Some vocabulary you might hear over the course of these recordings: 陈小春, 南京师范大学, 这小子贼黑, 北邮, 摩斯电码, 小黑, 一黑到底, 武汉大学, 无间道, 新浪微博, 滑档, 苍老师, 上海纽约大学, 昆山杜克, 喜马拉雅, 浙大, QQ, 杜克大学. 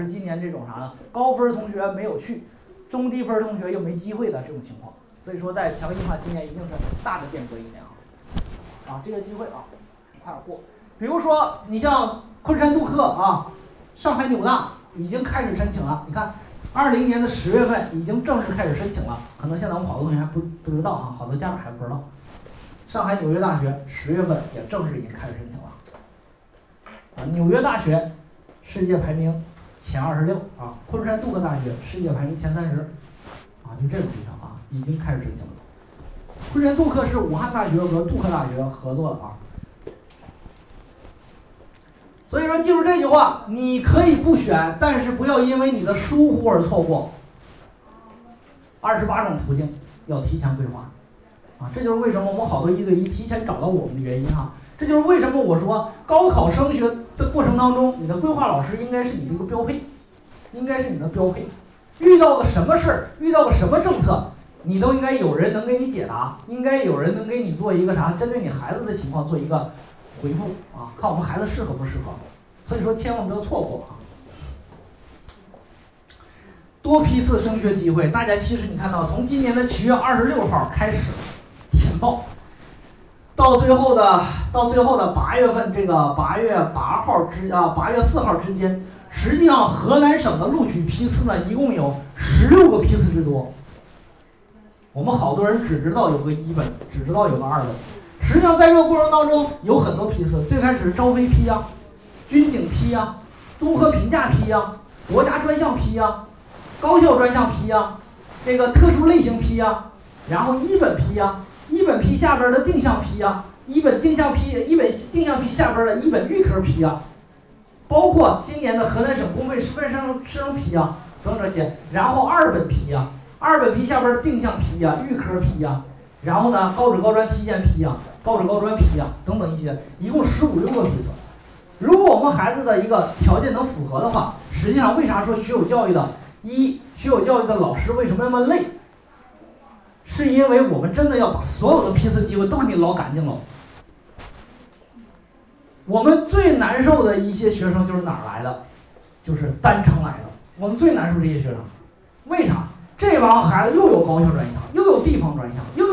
是今年这种啥呢？高分同学没有去，中低分同学又没机会的这种情况。所以说，在强硬化今年一定是大的变革一年啊！这个机会啊，快点过。比如说，你像昆山杜克啊，上海纽大已经开始申请了。你看，20年的10月份已经正式开始申请了。可能现在我们好多同学还不知道啊，好多家长还不知道。上海纽约大学10月份也正式已经开始申请了。啊，纽约大学世界排名前26啊，昆山杜克大学世界排名前30啊，就这种地方啊，已经开始申请了。昆山杜克是武汉大学和杜克大学合作了啊。所以说，记住这句话，你可以不选，但是不要因为你的疏忽而错过。28种途径要提前规划，啊，这就是为什么我们好多1对1提前找到我们的原因哈、啊。这就是为什么我说高考升学的过程当中，你的规划老师应该是你的一个标配，应该是你的标配。遇到个什么事儿，遇到个什么政策，你都应该有人能给你解答，应该有人能给你做一个啥，针对你孩子的情况做一个回复啊，看我们孩子适合不适合。所以说，千万不要错过啊！多批次升学机会，大家其实你看到，从今年的7月26号开始填报。到最后的8月份，这个8月8号8月4号之间，实际上河南省的录取批次呢，一共有16个批次之多。我们好多人只知道有个1本，只知道有个2本，实际上在这个过程当中有很多批次。最开始招飞批啊，军警批啊，综合评价批啊，国家专项批啊，高校专项批啊，这个特殊类型批啊，然后1本批啊。1本批下边的定向批啊，1本定向批下边的1本预科批啊，包括今年的河南省公费师范生批啊等这些，然后2本批啊，2本批下边的定向批啊，预科批啊，然后呢高职高专提前批啊，高职高专批啊等等一些，一共15、16个批次。如果我们孩子的一个条件能符合的话，实际上为啥说学有教育的老师为什么那么累？是因为我们真的要把所有的批次机会都给你捞干净了。我们最难受的一些学生就是哪儿来的？就是单程来的。我们最难受这些学生，为啥？这帮孩子又有高校专项，又有地方专项，又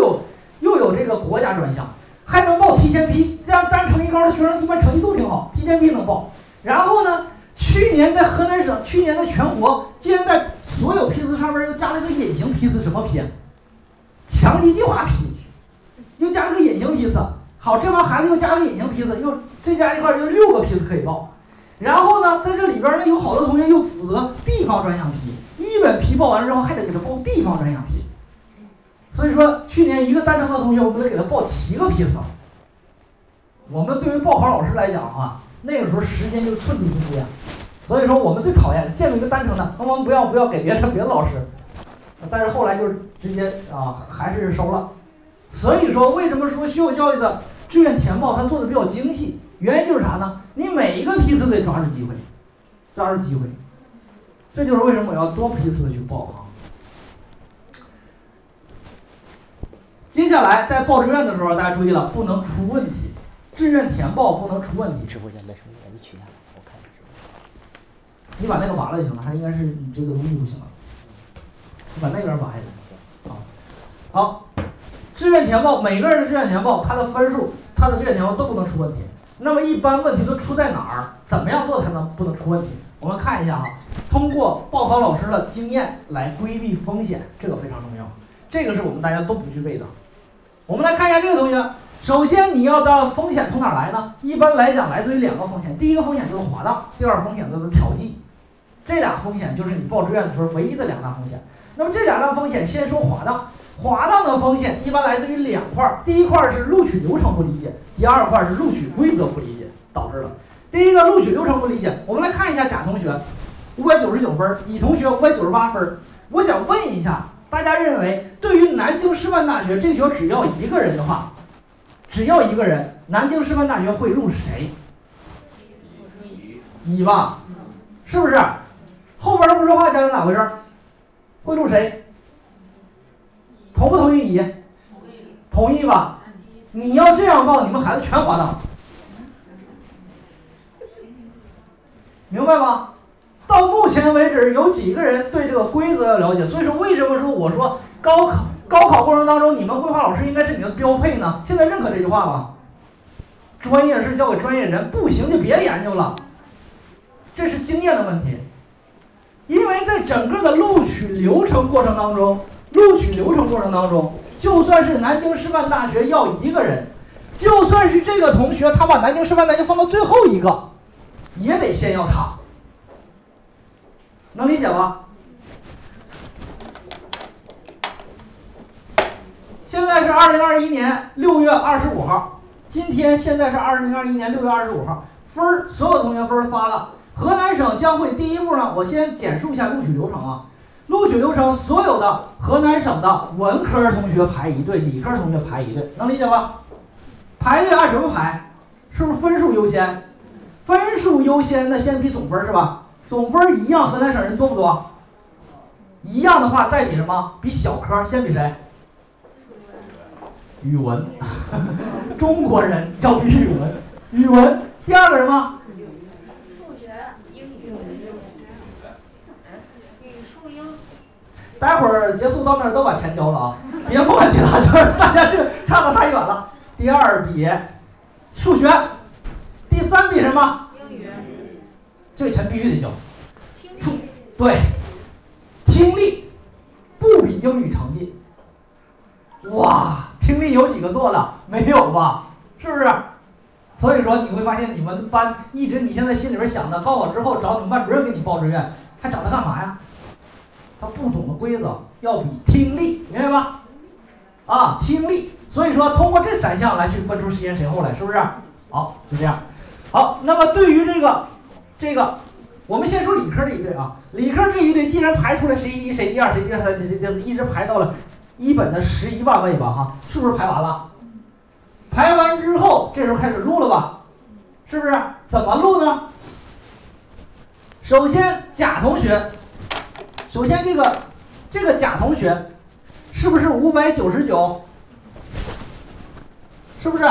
有这个国家专项，还能报提前批，这样单程一高的学生一般成绩都挺好，提前批能报。然后呢，去年在河南省，去年在全国，竟然在所有批次上面又加了一个隐形批次，什么批？强基计划批，又加了个隐形批次。好，这帮孩子又加了个隐形批次，又这加一块就6个批次可以报。然后呢，在这里边呢，有好多同学又负责地方专项批，1本批报完之后还得给他报地方专项批。所以说，去年一个单程的同学，我们得给他报7个批次。我们对于报考老师来讲啊，那个时候时间就寸土不呀。所以说，我们最讨厌见到一个单程的，那我们不要给别的老师。但是后来就是直接啊，还是收了。所以说，为什么说学有教育的志愿填报它做的比较精细？原因就是啥呢？你每一个批次得抓住机会，这就是为什么我要多批次去报啊。接下来在报志愿的时候，大家注意了，不能出问题。志愿填报不能出问题。直播间没声音，你取下来，我看一下。你把那个拔了就行了，它应该是你这个东西不行了。把那边拔下来，好，志愿填报，每个人的志愿填报，他的分数，他的志愿填报都不能出问题。那么一般问题都出在哪儿？怎么样做才能不能出问题？我们看一下啊，通过报考老师的经验来规避风险，这个非常重要，这个是我们大家都不具备的。我们来看一下这个同学，首先你要的风险从哪来呢？一般来讲来自于2个风险，第一个风险就是滑档，第二个风险就是调剂，这俩风险就是你报志愿的时候唯一的2大风险。那么这2大风险，先说滑档。滑档的风险一般来自于2块，第一块是录取流程不理解，第二块是录取规则不理解导致的。第一个录取流程不理解，我们来看一下甲同学599分，乙同学598分。我想问一下，大家认为对于南京师范大学这学只要一个人的话，只要一个人，南京师范大学会录谁？乙吧，是不是？后边都不说话，家长咋回事？会录谁？同不同意？你同意吧？你要这样报，你们孩子全滑档，明白吗？到目前为止有几个人对这个规则要了解？所以说为什么说我说高考过程当中你们绘画老师应该是你的标配呢？现在认可这句话吗？专业是交给专业人，不行就别研究了，这是经验的问题。因为在整个的录取流程过程当中，就算是南京师范大学要一个人，就算是这个同学他把南京师范大学放到最后一个，也得先要他，能理解吧？现在是2021年6月25号，分所有同学分发了。河南省将会第一步呢，我先简述一下录取流程啊。录取流程，所有的河南省的文科同学排一队，理科同学排一队，能理解吧？排队按什么排？是不是分数优先？分数优先，那先比总分是吧？总分一样，河南省人多不多？一样的话，再比什么？比小科，先比谁？语文，中国人要比语文。语文第二个什么？待会儿结束到那儿都把钱交了啊，别墨迹了，就是大家是差得太远了。第二比数学，第三比什么？英语。这个钱必须得交。听力。对，听力不比英语成绩。哇，听力有几个做了？没有吧？是不是？所以说你会发现你们班一直你现在心里边想的，高考之后找你们班主任给你报志愿，还找他干嘛呀？他不懂的规则要比听力，明白吧？啊，听力，所以说通过这三项来去分出谁先谁后来，是不是？好，就这样。好，那么对于这个，我们先说理科这一队啊。理科这一队既然排出来谁一、谁第二、谁第三、谁第四，一直排到了一本的11万位吧，哈，是不是排完了？排完之后，这时候开始录了吧？是不是？怎么录呢？首先，这个甲同学是不是599？是不是？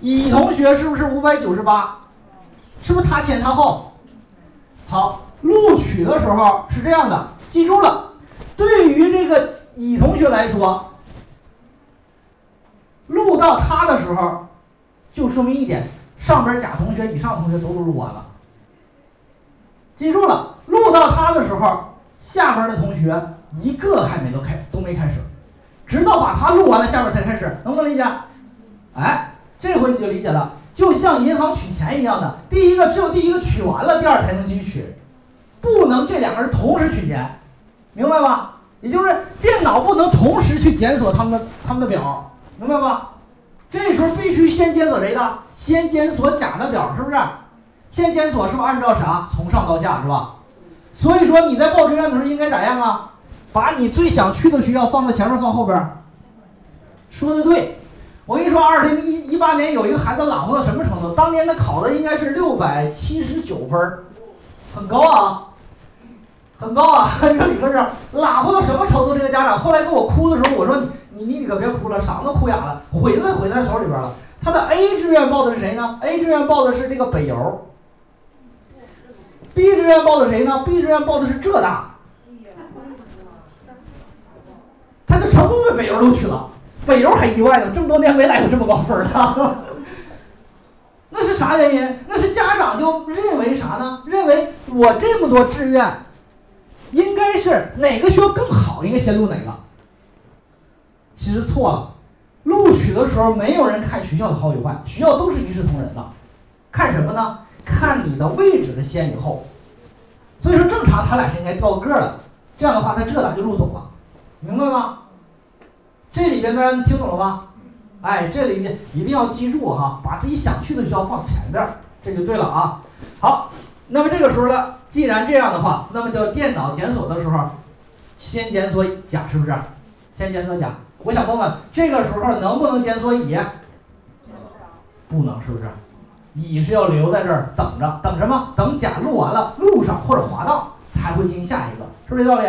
乙同学是不是598？是不是他前他后？好，录取的时候是这样的，记住了。对于这个乙同学来说，录到他的时候，就说明一点：上边甲同学以上同学都录完了。记住了。录到他的时候，下面的同学一个还没都没开始，直到把他录完了，下面才开始，能不能理解？哎，这回你就理解了，就像银行取钱一样的，只有第一个取完了，第二才能继续取，不能这两个人同时取钱，明白吗？也就是电脑不能同时去检索他们的表，明白吗？这时候必须先检索谁的？先检索甲的表，是不是？先检索是不是按照啥？从上到下，是吧？所以说你在报志愿的时候应该咋样啊？把你最想去的学校放在前面，放后边。说的对，我跟你说，2018年有一个孩子朗诵到什么程度？当年他考的应该是679分，很高啊，很高啊！这个理科生朗诵到什么程度？这个家长后来跟我哭的时候，我说你可别哭了，嗓子哭哑了，毁在手里边了。他的 A 志愿报的是谁呢 ？A 志愿报的是这个北邮。B 志愿报的谁呢 ？B 志愿报的是浙大，他就成功被北邮录取了。北邮还意外呢，这么多年没来过这么高分的。那是啥原因？那是家长就认为啥呢？认为我这么多志愿，应该是哪个学校更好，应该先录哪个。其实错了，录取的时候没有人看学校的好与坏，学校都是一视同仁的。看什么呢？看你的位置的先与后，所以说正常他俩是应该掉个的，这样的话他浙大就录走了，明白吗？这里边大家听懂了吗？哎，这里面一定要记住哈，把自己想去的学校放前边，这就对了啊。好，那么这个时候呢，既然这样的话，那么叫电脑检索的时候，先检索甲，是不是？先检索甲。我想问问，这个时候能不能检索乙？不能，是不是？乙是要留在这儿等着，等什么？等甲录完了，路上或者滑道才会进行下一个，是不是这道理？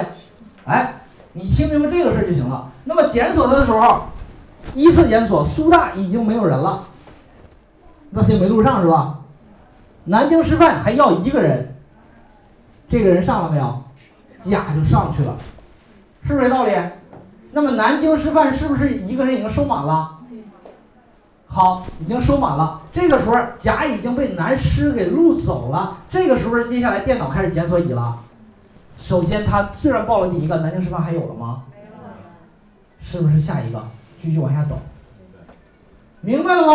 哎，你听明白这个事就行了。那么检索他的时候，依次检索苏大已经没有人了，那些没录上是吧？南京师范还要一个人，这个人上了没有？甲就上去了，是不是这道理？那么南京师范是不是一个人已经收满了？好，已经收满了。这个时候甲已经被南师给录走了。这个时候接下来电脑开始检索乙了。首先他虽然报了第一个，南京师范还有了吗？没有了。是不是下一个继续往下走？明白了吗？